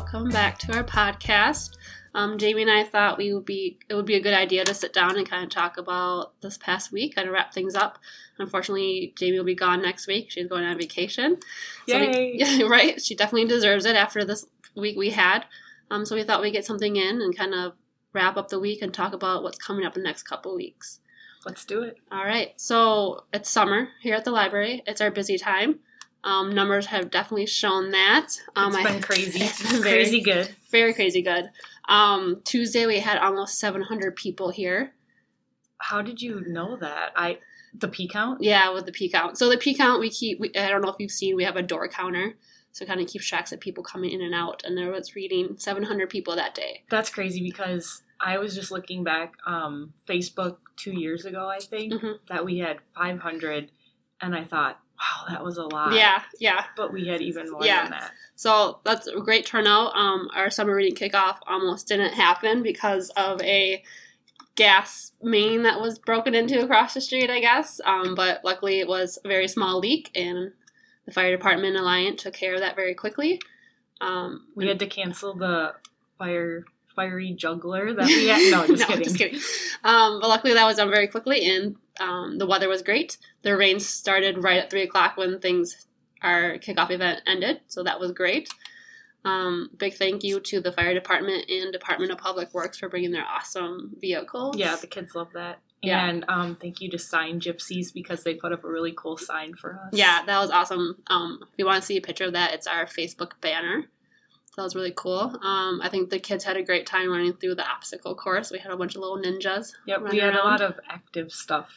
welcome back to our podcast. Jamie and I thought it would be a good idea to sit down and kind of talk about this past week, kind of wrap things up. Unfortunately, Jamie will be gone next week. She's going on vacation. Yay! So right? She definitely deserves it after this week we had. So we thought we'd get something in and kind of wrap up the week and talk about what's coming up in the next couple weeks. Let's do it. All right. So it's summer here at the library. It's our busy time. Numbers have definitely shown that. It's been crazy. It's been crazy good. Very crazy good. Tuesday we had almost 700 people here. How did you know that? The P count? Yeah, with the P count. So the P count I don't know if you've seen, we have a door counter. So it kind of keeps tracks of people coming in and out. And there was 700 people that day. That's crazy because I was just looking back, Facebook 2 years ago, I think, that we had 500. And I thought, wow, that was a lot. Yeah. But we had even more than that. So that's a great turnout. Our summer reading kickoff almost didn't happen because of a gas main that was broken into across the street, I guess. But luckily it was a very small leak, and the fire department Alliant took care of that very quickly. We had to cancel the fiery juggler that we had. No, just kidding. But luckily that was done very quickly, and the weather was great. The rain started right at 3 o'clock when our kickoff event ended, so that was great. Big thank you to the fire department and Department of Public Works for bringing their awesome vehicles. Yeah, the kids love that. Yeah. And thank you to Sign Gypsies because they put up a really cool sign for us. Yeah, that was awesome. If you want to see a picture of that, it's our Facebook banner. That was really cool. I think the kids had a great time running through the obstacle course. We had a bunch of little ninjas. Yep, we had a lot of active stuff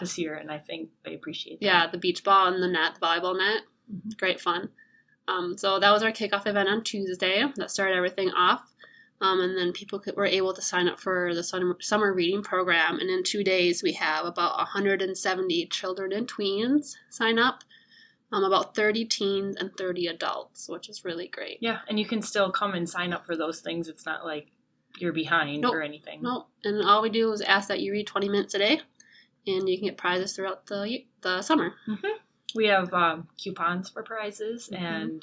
this year, and I think they appreciate that. Yeah, the beach ball and the volleyball net. Mm-hmm. Great fun. So that was our kickoff event on Tuesday. That started everything off. And then people were able to sign up for the summer reading program. And in 2 days, we have about 170 children and tweens sign up. About 30 teens and 30 adults, which is really great. Yeah, and you can still come and sign up for those things. It's not like you're behind or anything. Nope. And all we do is ask that you read 20 minutes a day, and you can get prizes throughout the summer. Mm-hmm. We have coupons for prizes and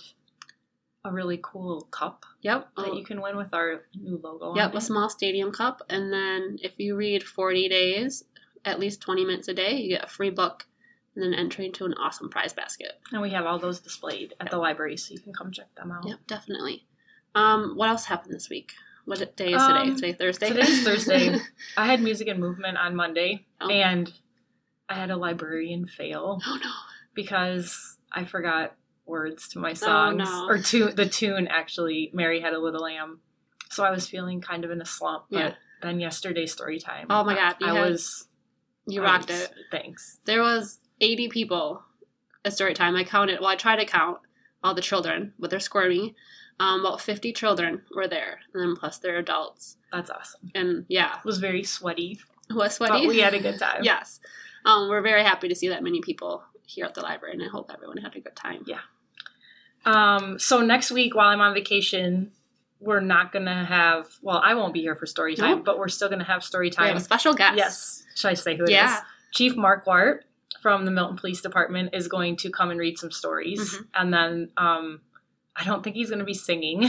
a really cool cup that you can win with our new logo on it. Yep, a small stadium cup. And then if you read 40 days, at least 20 minutes a day, you get a free book. And then entry into an awesome prize basket. And we have all those displayed at the library, so you can come check them out. Yep, definitely. What else happened this week? What day is today? Today, Thursday? Today's Thursday. I had music and movement on Monday, and I had a librarian fail. Oh, no. Because I forgot words to my songs. Oh, no. Or to the tune, actually, Mary Had a Little Lamb. So I was feeling kind of in a slump. But then yesterday's story time. Oh, my God. You rocked it. Thanks. There was 80 people at story time. I counted. Well, I tried to count all the children, but they're squirmy. About 50 children were there, and then plus they're adults. That's awesome. And it was very sweaty. It was sweaty. But we had a good time. Yes. We're very happy to see that many people here at the library, and I hope everyone had a good time. Yeah. So next week, while I'm on vacation, we're not going to have, I won't be here for story time, but we're still going to have story time. We have a special guest. Yes. Should I say who it is? Chief Marquardt from the Milton Police Department is going to come and read some stories. Mm-hmm. And then I don't think he's going to be singing.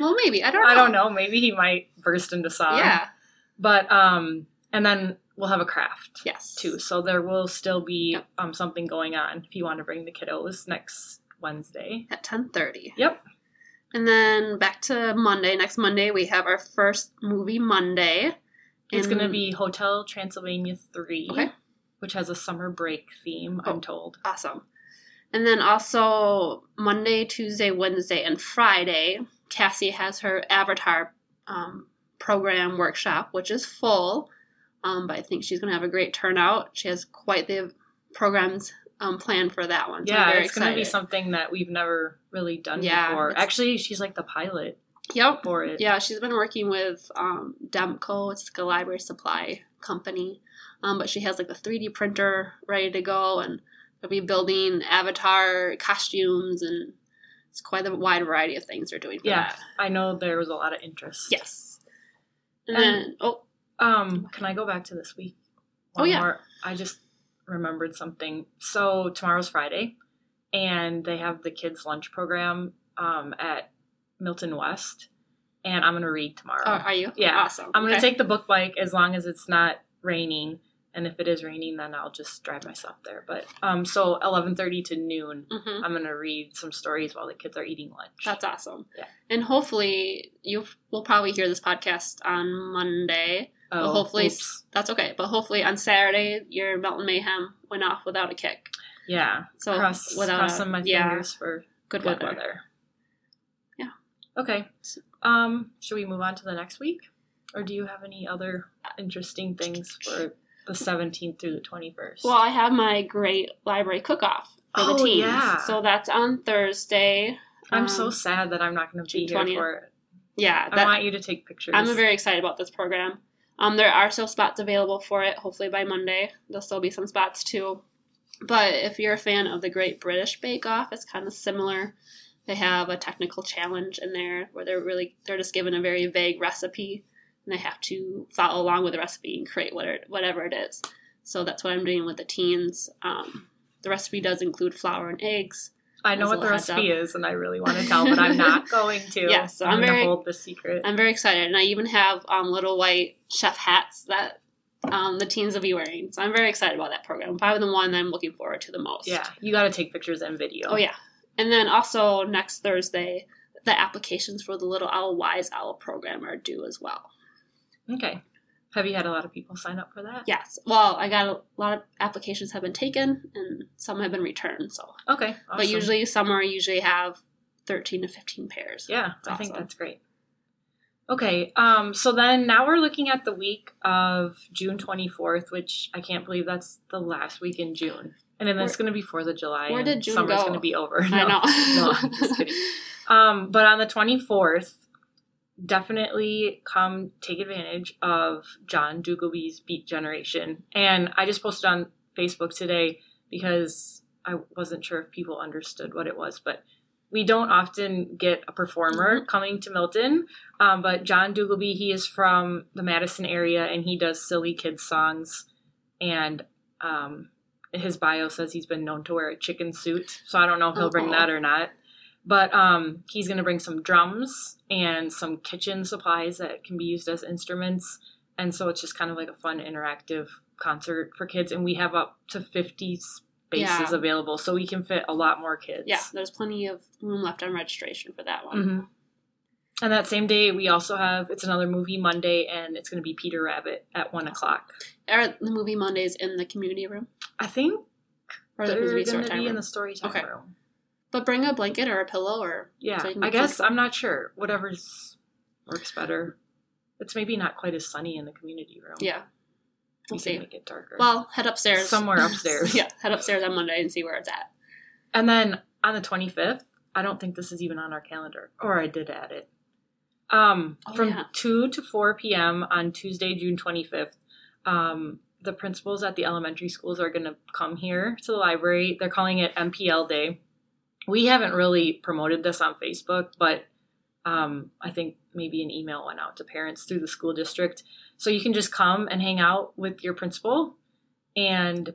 Well, maybe. I don't know. Maybe he might burst into song. Yeah. But, and then we'll have a craft. Yes. Too. So there will still be something going on if you want to bring the kiddos next Wednesday. At 10:30. Yep. And then back to Monday. Next Monday, we have our first movie Monday. It's going to be Hotel Transylvania 3. Okay. Which has a summer break theme, I'm told. Awesome. And then also Monday, Tuesday, Wednesday, and Friday, Cassie has her Avatar program workshop, which is full. But I think she's going to have a great turnout. She has quite the programs planned for that one. So yeah, I'm very excited. Going to be something that we've never really done before. Actually, she's like the pilot for it. Yeah, she's been working with Demco. It's a library supply company. But she has, the 3D printer ready to go, and they'll be building Avatar costumes, and it's quite a wide variety of things they're doing for that. Yeah, I know there was a lot of interest. Yes. And then can I go back to this week? One more? I just remembered something. So tomorrow's Friday, and they have the kids' lunch program at Milton West, and I'm going to read tomorrow. Oh, are you? Yeah. Awesome. I'm going to take the book bike as long as it's not raining. And if it is raining, then I'll just drive myself there. But so 11:30 to noon, mm-hmm. I'm going to read some stories while the kids are eating lunch. That's awesome. Yeah. And hopefully you will probably hear this podcast on Monday. Oh, but hopefully that's okay. But hopefully on Saturday, your Milton Mayhem went off without a kick. Yeah. So crossing my fingers for good weather. Yeah. Okay. Should we move on to the next week? Or do you have any other interesting things for the 17th through the 21st? Well, I have my great library cook-off for the teens. Yeah. So that's on Thursday. I'm so sad that I'm not going to be here for it. Yeah. I want you to take pictures. I'm very excited about this program. There are still spots available for it. Hopefully by Monday, there'll still be some spots too. But if you're a fan of the Great British Bake-Off, it's kind of similar. They have a technical challenge in there where they're just given a very vague recipe. And they have to follow along with the recipe and create whatever it is. So that's what I'm doing with the teens. The recipe does include flour and eggs. I know what the recipe is, and I really want to tell, but I'm not going to. Yeah, so I'm going to hold the secret. I'm very excited. And I even have little white chef hats that the teens will be wearing. So I'm very excited about that program. Probably the one that I'm looking forward to the most. Yeah, you got to take pictures and video. Oh, yeah. And then also next Thursday, the applications for the Little Owl Wise Owl program are due as well. Okay. Have you had a lot of people sign up for that? Yes. Well, I got a lot of applications have been taken, and some have been returned. So okay, awesome. But usually summer have 13 to 15 pairs. Yeah, I think that's great. Okay, so then now we're looking at the week of June 24th, which I can't believe that's the last week in June. And then that's going to be 4th of July. Where did June go? Summer's going to be over. No, I know. No, I'm just kidding. But on the 24th, definitely come take advantage of John Dougalby's Beat Generation. And I just posted on Facebook today because I wasn't sure if people understood what it was. But we don't often get a performer mm-hmm. coming to Milton. But John Dougalby, he is from the Madison area, and he does silly kids songs. And his bio says he's been known to wear a chicken suit. So I don't know if he'll bring that or not. But he's going to bring some drums and some kitchen supplies that can be used as instruments. And so it's just kind of like a fun, interactive concert for kids. And we have up to 50 spaces available, so we can fit a lot more kids. Yeah, there's plenty of room left on registration for that one. Mm-hmm. And that same day, we also have, it's another Movie Monday, and it's going to be Peter Rabbit at 1 o'clock. Are the Movie Mondays in the community room? I think they're going to be in the storytime room. But bring a blanket or a pillow or... Yeah, so I guess. I'm not sure. Whatever works better. It's maybe not quite as sunny in the community room. Yeah. We'll see. Make it darker. Well, head upstairs. Somewhere upstairs. Yeah, head upstairs on Monday and see where it's at. And then on the 25th, I don't think this is even on our calendar. Or I did add it. From 2 to 4 p.m. on Tuesday, June 25th, the principals at the elementary schools are going to come here to the library. They're calling it MPL Day. We haven't really promoted this on Facebook, but I think maybe an email went out to parents through the school district. So you can just come and hang out with your principal, and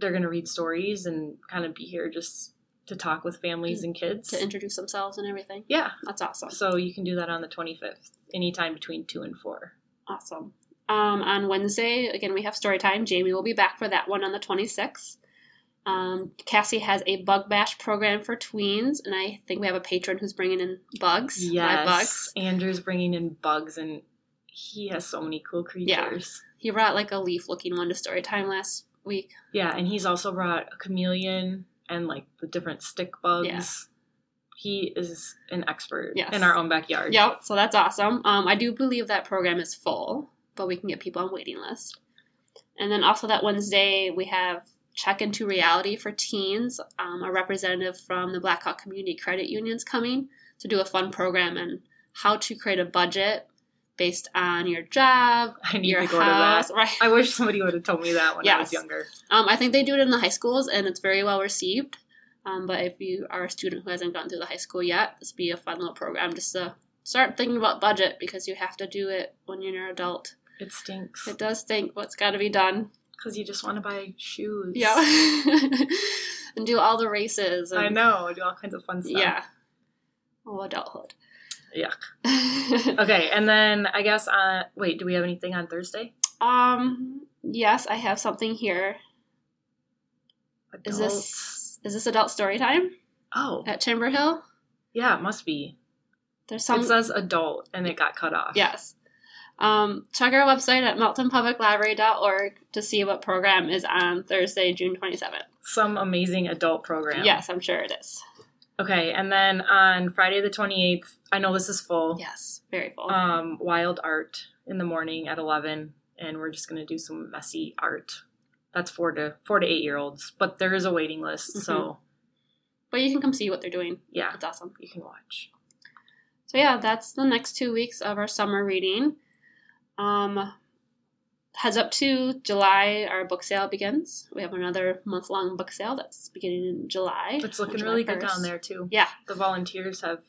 they're going to read stories and kind of be here just to talk with families and kids. To introduce themselves and everything? Yeah. That's awesome. So you can do that on the 25th, anytime between 2 and 4. Awesome. On Wednesday, again, we have story time. Jamie will be back for that one on the 26th. Cassie has a Bug Bash program for tweens, and I think we have a patron who's bringing in bugs. Yes, bugs. Andrew's bringing in bugs, and he has so many cool creatures. Yeah. He brought, like, a leaf-looking one to Storytime last week. Yeah, and he's also brought a chameleon and, like, the different stick bugs. Yeah. He is an expert in our own backyard. Yep, so that's awesome. I do believe that program is full, but we can get people on waiting list. And then also that Wednesday we have Check into Reality for teens. A representative from the Blackhawk Community Credit Union is coming to do a fun program on how to create a budget based on your job, your house. To that. Right. I wish somebody would have told me that when I was younger. I think they do it in the high schools, and it's very well received. But if you are a student who hasn't gone through the high school yet, this would be a fun little program just to start thinking about budget, because you have to do it when you're an adult. It stinks. It does stink, but it's got to be done. Because you just want to buy shoes. Yeah. And do all the races. I know. Do all kinds of fun stuff. Yeah. Oh, adulthood. Yuck. Okay, and then I guess, wait, do we have anything on Thursday? Yes, I have something here. Adult. Is this adult story time? Oh. At Chamber Hill? Yeah, it must be. There's some... It says adult, and it got cut off. Yes. Check our website at meltonpubliclibrary.org to see what program is on Thursday, June 27th. Some amazing adult program. Yes, I'm sure it is. Okay, and then on Friday the 28th, I know this is full. Yes, very full. Wild art in the morning at 11, and we're just going to do some messy art. That's 4 to 8-year-olds, but there is a waiting list, mm-hmm. so. But you can come see what they're doing. Yeah. It's awesome. You can watch. So, yeah, that's the next 2 weeks of our summer reading. Heads up to July, our book sale begins. We have another month-long book sale that's beginning in July. It's looking really good down there, too. Yeah. The volunteers have...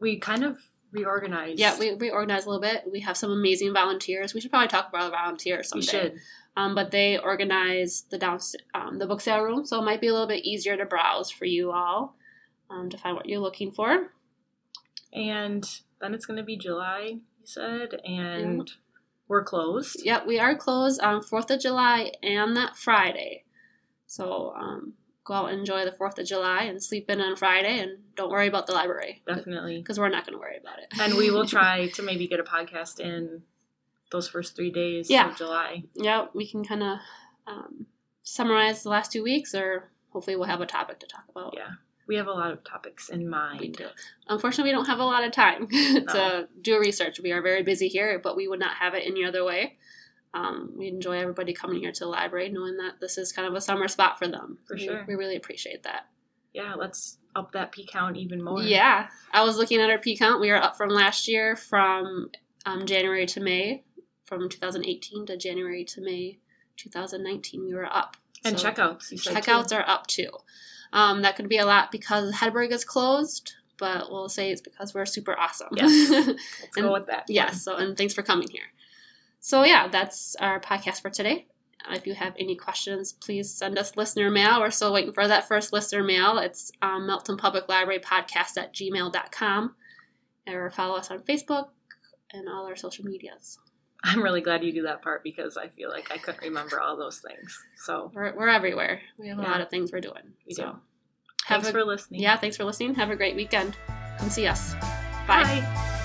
We kind of reorganized. Yeah, we reorganized a little bit. We have some amazing volunteers. We should probably talk about volunteers someday. We should. But they organize the book sale room, so it might be a little bit easier to browse for you all to find what you're looking for. And then it's going to be July, you said, and... Yeah. We're closed. Yep, we are closed on 4th of July and that Friday. So go out and enjoy the 4th of July and sleep in on Friday and don't worry about the library. Definitely. Because we're not going to worry about it. And we will try to maybe get a podcast in those first 3 days of July. Yeah, we can kind of summarize the last 2 weeks or hopefully we'll have a topic to talk about. Yeah. We have a lot of topics in mind. We do. Unfortunately, we don't have a lot of time to do research. We are very busy here, but we would not have it any other way. We enjoy everybody coming here to the library, knowing that this is kind of a summer spot for them. For sure. We really appreciate that. Yeah, let's up that P count even more. Yeah. I was looking at our P count. We are up from last year from January to May, from 2018 to January to May 2019. We were up. And so checkouts. You said checkouts are up, too. That could be a lot because Hedberg is closed, but we'll say it's because we're super awesome. Yes. Let's go with that. Yes. Yeah, so, and thanks for coming here. So, yeah, that's our podcast for today. If you have any questions, please send us listener mail. We're still waiting for that first listener mail. It's meltonpubliclibrarypodcast@gmail.com. Or follow us on Facebook and all our social medias. I'm really glad you do that part because I feel like I couldn't remember all those things. So we're everywhere. We have a lot of things we're doing. We do. Thanks for listening. Yeah, thanks for listening. Have a great weekend. Come see us. Bye. Bye.